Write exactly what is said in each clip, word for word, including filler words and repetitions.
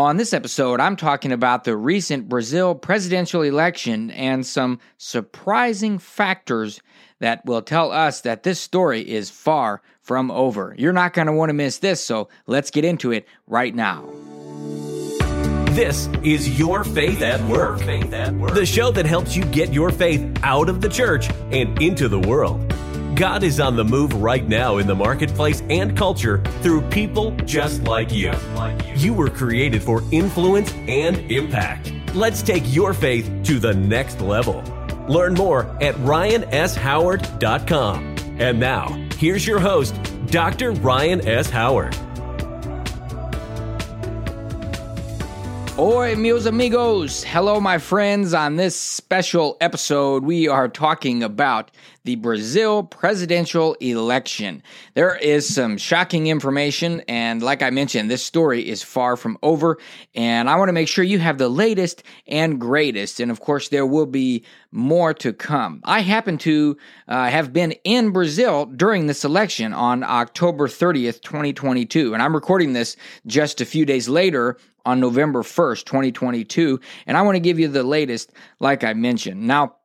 On this episode, I'm talking about the recent Brazil presidential election and some surprising factors that will tell us that this story is far from over. You're not going to want to miss this, so let's get into it right now. This is Your Faith at Work, the show that helps you get your faith out of the church and into the world. God is on the move right now in the marketplace and culture through people just like you. You were created for influence and impact. Let's take your faith to the next level. Learn more at ryan s howard dot com. And now, here's your host, Doctor Ryan S. Howard. Oi, meus amigos. Hello, my friends. On this special episode, we are talking about the Brazil presidential election. There is some shocking information, and like I mentioned, this story is far from over, and I want to make sure you have the latest and greatest, and of course, there will be more to come. I happen to uh, have been in Brazil during this election on October thirtieth, twenty twenty-two, and I'm recording this just a few days later, on November first, twenty twenty-two, and I want to give you the latest, like I mentioned. Now,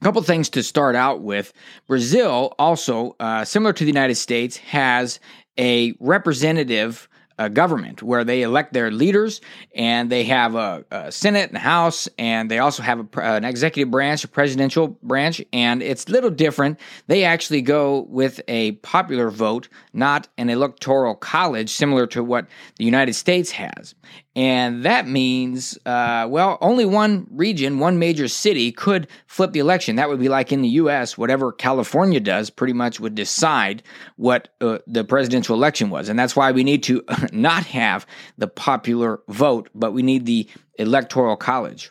a couple things to start out with. Brazil also, uh, similar to the United States, has a representative uh, government where they elect their leaders, and they have a, a Senate and House, and they also have a, an executive branch, a presidential branch, and it's a little different. They actually go with a popular vote, not an electoral college, similar to what the United States has. And that means, uh, well, only one region, one major city could flip the election. That would be like in the U S, whatever California does pretty much would decide what uh, the presidential election was. And that's why we need to not have the popular vote, but we need the electoral college.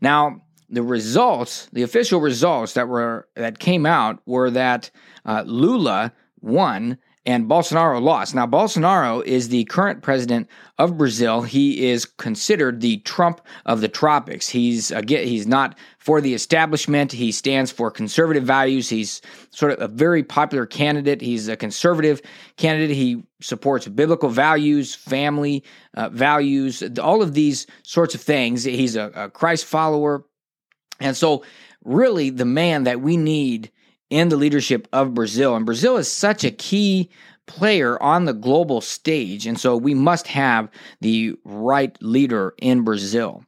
Now, the results, the official results that were that came out were that uh, Lula won and Bolsonaro lost. Now, Bolsonaro is the current president of Brazil. He is considered the Trump of the tropics. He's again, he's not for the establishment. He stands for conservative values. He's sort of a very popular candidate. He's a conservative candidate. He supports biblical values, family uh, values, all of these sorts of things. He's a, a Christ follower. And so really the man that we need in the leadership of Brazil. And Brazil is such a key player on the global stage, and so we must have the right leader in Brazil.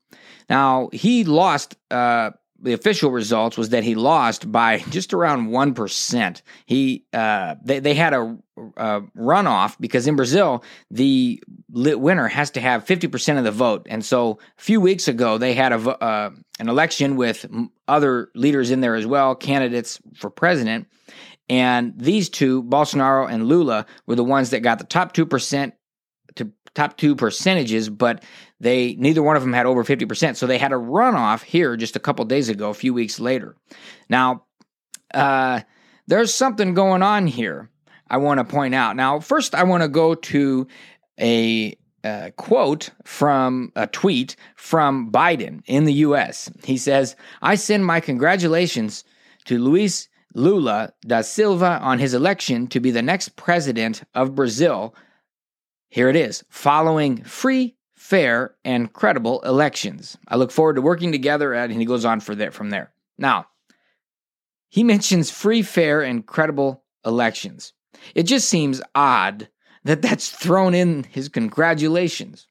Now, he lost, uh, the official results was that he lost by just around one percent. He, uh, they, they had a, a runoff because in Brazil, the winner has to have fifty percent of the vote. And so a few weeks ago, they had a, uh, an election with other leaders in there as well, candidates for president. And these two, Bolsonaro and Lula, were the ones that got the top two percent to top two percentages, but they neither one of them had over fifty percent. So they had a runoff here just a couple days ago, a few weeks later. Now, uh, there's something going on here I want to point out. Now, first I want to go to a uh, quote from a tweet from Biden in the U S. He says, "I send my congratulations to Luis Lula da Silva on his election to be the next president of Brazil. Here it is, following free, fair, and credible elections. I look forward to working together," and he goes on for there, from there. Now, he mentions free, fair, and credible elections. It just seems odd that that's thrown in his congratulations.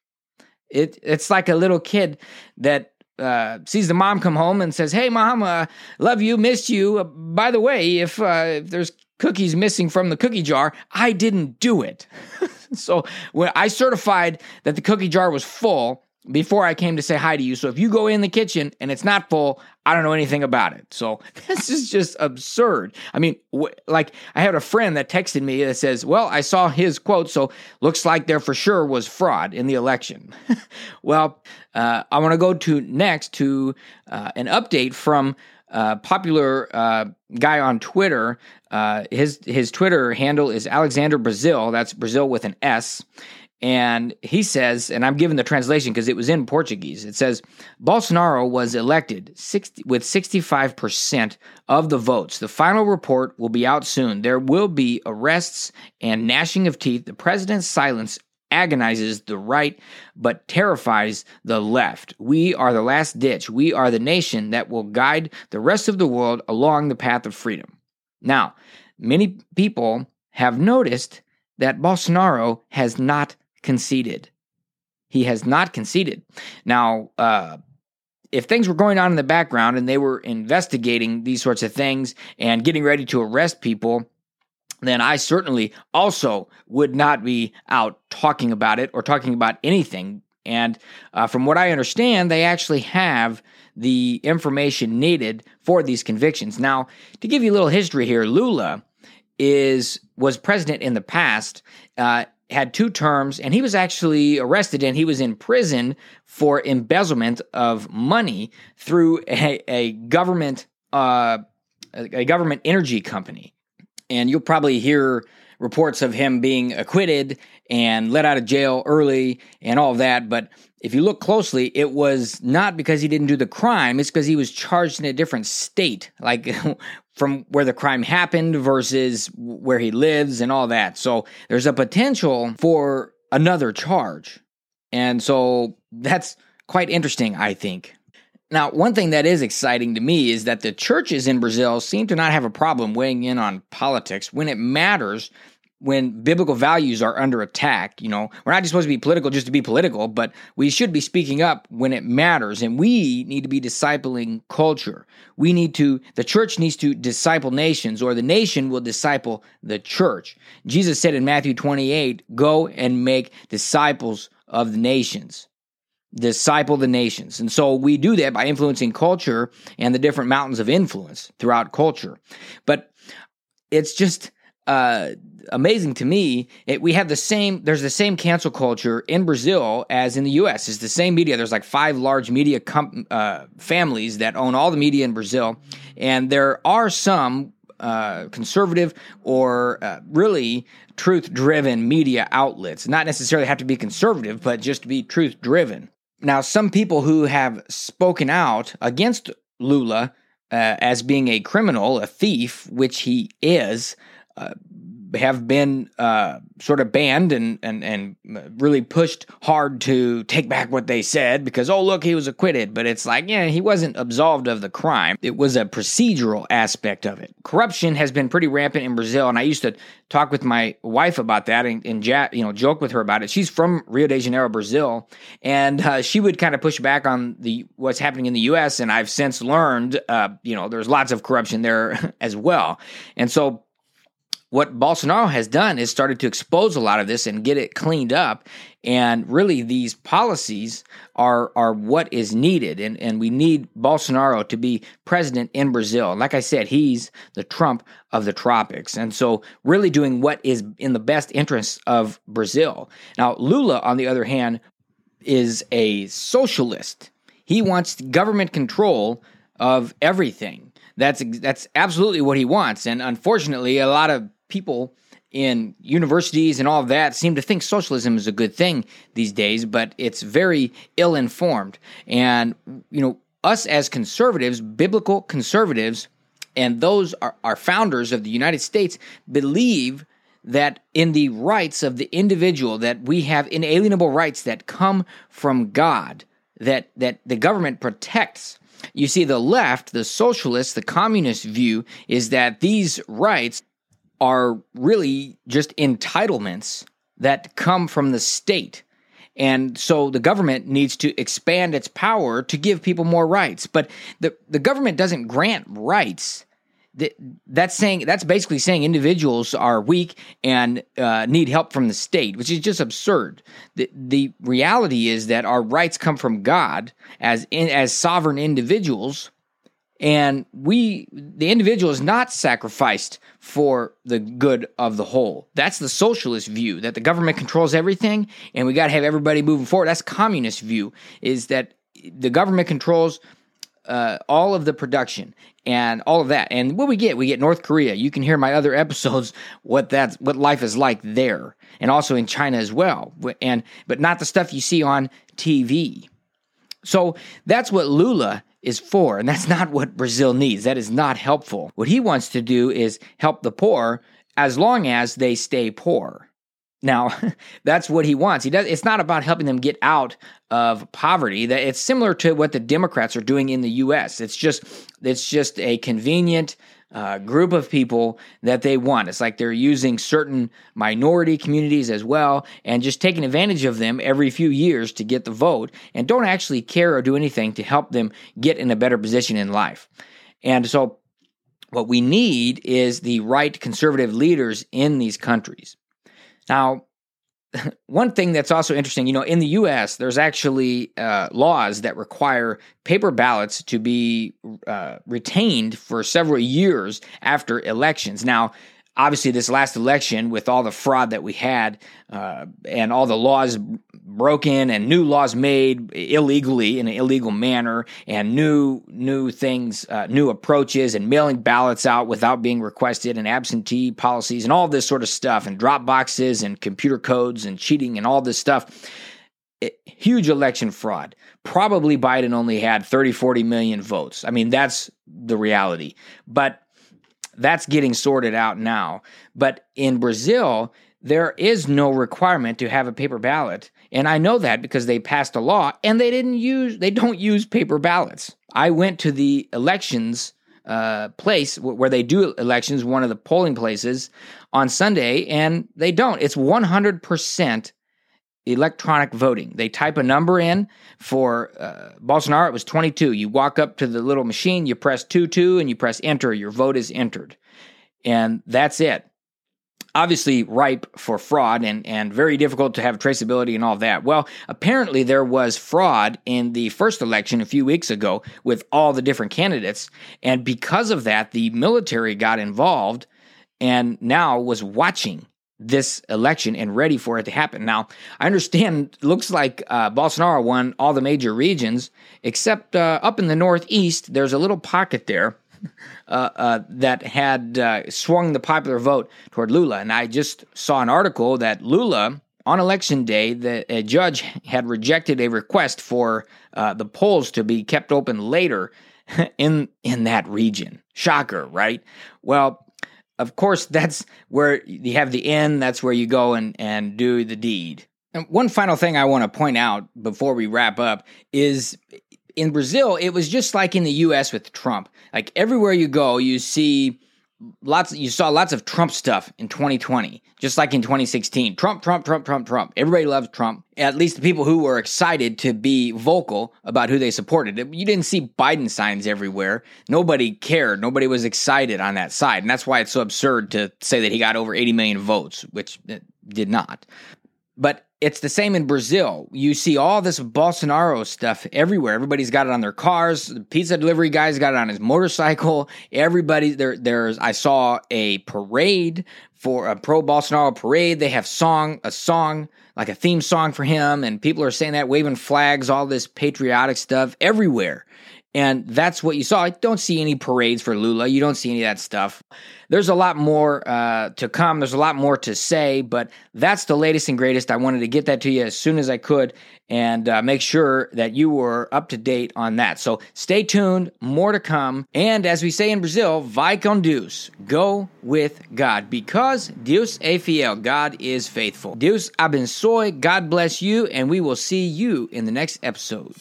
It It's like a little kid that uh, sees the mom come home and says, "Hey, Mom, uh, love you, missed you. Uh, by the way, if, uh, if there's cookies missing from the cookie jar, I didn't do it." So when I certified that the cookie jar was full before I came to say hi to you. So if you go in the kitchen and it's not full, I don't know anything about it. So this is just absurd. I mean, wh- like I had a friend that texted me that says, "Well, I saw his quote, so looks like there for sure was fraud in the election." Well, uh, I want to go to next to uh, an update from Uh, popular uh, guy on Twitter. Uh, his his Twitter handle is Alexander Brazil. That's Brazil with an S. And he says, and I'm giving the translation because it was in Portuguese. It says, "Bolsonaro was elected sixty, with sixty-five percent of the votes. The final report will be out soon. There will be arrests and gnashing of teeth. The president's silence agonizes the right, but terrifies the left. We are the last ditch. We are the nation that will guide the rest of the world along the path of freedom. Now, many people have noticed that Bolsonaro has not conceded. He has not conceded. Now, uh, if things were going on in the background and they were investigating these sorts of things and getting ready to arrest people, then I certainly also would not be out talking about it or talking about anything. And uh, from what I understand, they actually have the information needed for these convictions. Now, to give you a little history here, Lula is was president in the past, uh, had two terms, and he was actually arrested and he was in prison for embezzlement of money through a, a government uh, a government energy company. And you'll probably hear reports of him being acquitted and let out of jail early and all that. But if you look closely, it was not because he didn't do the crime. It's because he was charged in a different state, like from where the crime happened versus where he lives and all that. So there's a potential for another charge. And so that's quite interesting, I think. Now, one thing that is exciting to me is that the churches in Brazil seem to not have a problem weighing in on politics when it matters, when biblical values are under attack. You know, we're not just supposed to be political just to be political, but we should be speaking up when it matters, and we need to be discipling culture. We need to, the church needs to disciple nations, or the nation will disciple the church. Jesus said in Matthew twenty-eight, "Go and make disciples of the nations." Disciple the nations. And so we do that by influencing culture and the different mountains of influence throughout culture. But it's just uh, amazing to me. It, we have the same, there's the same cancel culture in Brazil as in the U S. It's the same media. There's like five large media com- uh, families that own all the media in Brazil. And there are some Uh, conservative or uh, really truth-driven media outlets. Not necessarily have to be conservative, but just be truth-driven. Now, some people who have spoken out against Lula uh, as being a criminal, a thief, which he is, uh, have been uh, sort of banned and, and, and really pushed hard to take back what they said because, oh, look, he was acquitted. But it's like, yeah, he wasn't absolved of the crime. It was a procedural aspect of it. Corruption has been pretty rampant in Brazil, and I used to talk with my wife about that and, and ja- you know, joke with her about it. She's from Rio de Janeiro, Brazil, and uh, she would kind of push back on the what's happening in the U S, and I've since learned, uh, you know, there's lots of corruption there as well. And so what Bolsonaro has done is started to expose a lot of this and get it cleaned up. And really, these policies are are what is needed. And, and we need Bolsonaro to be president in Brazil. Like I said, he's the Trump of the tropics. And so really doing what is in the best interests of Brazil. Now, Lula, on the other hand, is a socialist. He wants government control of everything. That's that's absolutely what he wants. And unfortunately, a lot of people in universities and all of that seem to think socialism is a good thing these days, but it's very ill-informed. And, you know, us as conservatives, biblical conservatives, and those are our founders of the United States believe that in the rights of the individual, that we have inalienable rights that come from God, that that the government protects. You see, the left, the socialist, the communist view is that these rights are really just entitlements that come from the state. And so the government needs to expand its power to give people more rights. But the, the government doesn't grant rights. That's saying that's basically saying individuals are weak and uh, need help from the state, which is just absurd. The, the reality is that our rights come from God as in, as sovereign individuals, and we the individual is not sacrificed for the good of the whole. That's the socialist view, that the government controls everything, and we got to have everybody moving forward. That's communist view, is that the government controls Uh, all of the production and all of that. And what we get, we get North Korea. You can hear my other episodes, what that's, what life is like there, and also in China as well, and but not the stuff you see on T V. So that's what Lula is for, and that's not what Brazil needs. That is not helpful. What he wants to do is help the poor as long as they stay poor. Now, that's what he wants. He does. It's not about helping them get out of poverty. That it's similar to what the Democrats are doing in the U S. It's just it's just a convenient uh, group of people that they want. It's like they're using certain minority communities as well and just taking advantage of them every few years to get the vote and don't actually care or do anything to help them get in a better position in life. And so what we need is the right conservative leaders in these countries. Now, one thing that's also interesting, you know, in the U S, there's actually uh, laws that require paper ballots to be uh, retained for several years after elections. Now, obviously, this last election, with all the fraud that we had uh, and all the laws broken and new laws made illegally in an illegal manner, and new new things, uh, new approaches, and mailing ballots out without being requested, and absentee policies, and all this sort of stuff, and drop boxes, and computer codes, and cheating, and all this stuff. It, huge election fraud. Probably Biden only had thirty, forty million votes. I mean, that's the reality. But that's getting sorted out now. But in Brazil, there is no requirement to have a paper ballot. And I know that because they passed a law and they didn't use, they don't use paper ballots. I went to the elections uh, place where they do elections, one of the polling places on Sunday, and they don't. It's one hundred percent electronic voting. They type a number in. For uh, Bolsonaro, it was twenty-two. You walk up to the little machine, you press two two, and you press enter. Your vote is entered. And that's it. Obviously ripe for fraud and, and very difficult to have traceability and all that. Well, apparently there was fraud in the first election a few weeks ago with all the different candidates. And because of that, the military got involved and now was watching this election and ready for it to happen. Now, I understand it looks like uh, Bolsonaro won all the major regions, except uh, up in the Northeast, there's a little pocket there uh, uh, that had uh, swung the popular vote toward Lula. And I just saw an article that Lula, on election day, the, a judge had rejected a request for uh, the polls to be kept open later in, in that region. Shocker, right? Well, of course, that's where you have the end. That's where you go and, and do the deed. And one final thing I want to point out before we wrap up is in Brazil, it was just like in the U S with Trump. Like everywhere you go, you see lots. You saw lots of Trump stuff in twenty twenty, just like in twenty sixteen. Trump, Trump, Trump, Trump, Trump. Everybody loved Trump, at least the people who were excited to be vocal about who they supported. You didn't see Biden signs everywhere. Nobody cared. Nobody was excited on that side. And that's why it's so absurd to say that he got over eighty million votes, which it did not. But it's the same in Brazil. You see all this Bolsonaro stuff everywhere. Everybody's got it on their cars. The pizza delivery guy's got it on his motorcycle. Everybody there. There's. I saw a parade for a pro Bolsonaro parade. They have song a song like a theme song for him, and people are saying that, waving flags, all this patriotic stuff everywhere. And that's what you saw. I don't see any parades for Lula. You don't see any of that stuff. There's a lot more uh, to come. There's a lot more to say, but that's the latest and greatest. I wanted to get that to you as soon as I could and uh, make sure that you were up to date on that. So stay tuned. More to come. And as we say in Brazil, vai com Deus. Go with God, because Deus é fiel. God is faithful. Deus abençoe. God bless you, and we will see you in the next episode.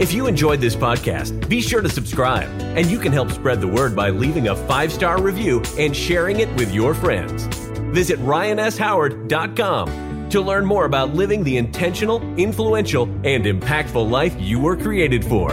If you enjoyed this podcast, be sure to subscribe, and you can help spread the word by leaving a five-star review and sharing it with your friends. Visit ryan s howard dot com to learn more about living the intentional, influential, and impactful life you were created for.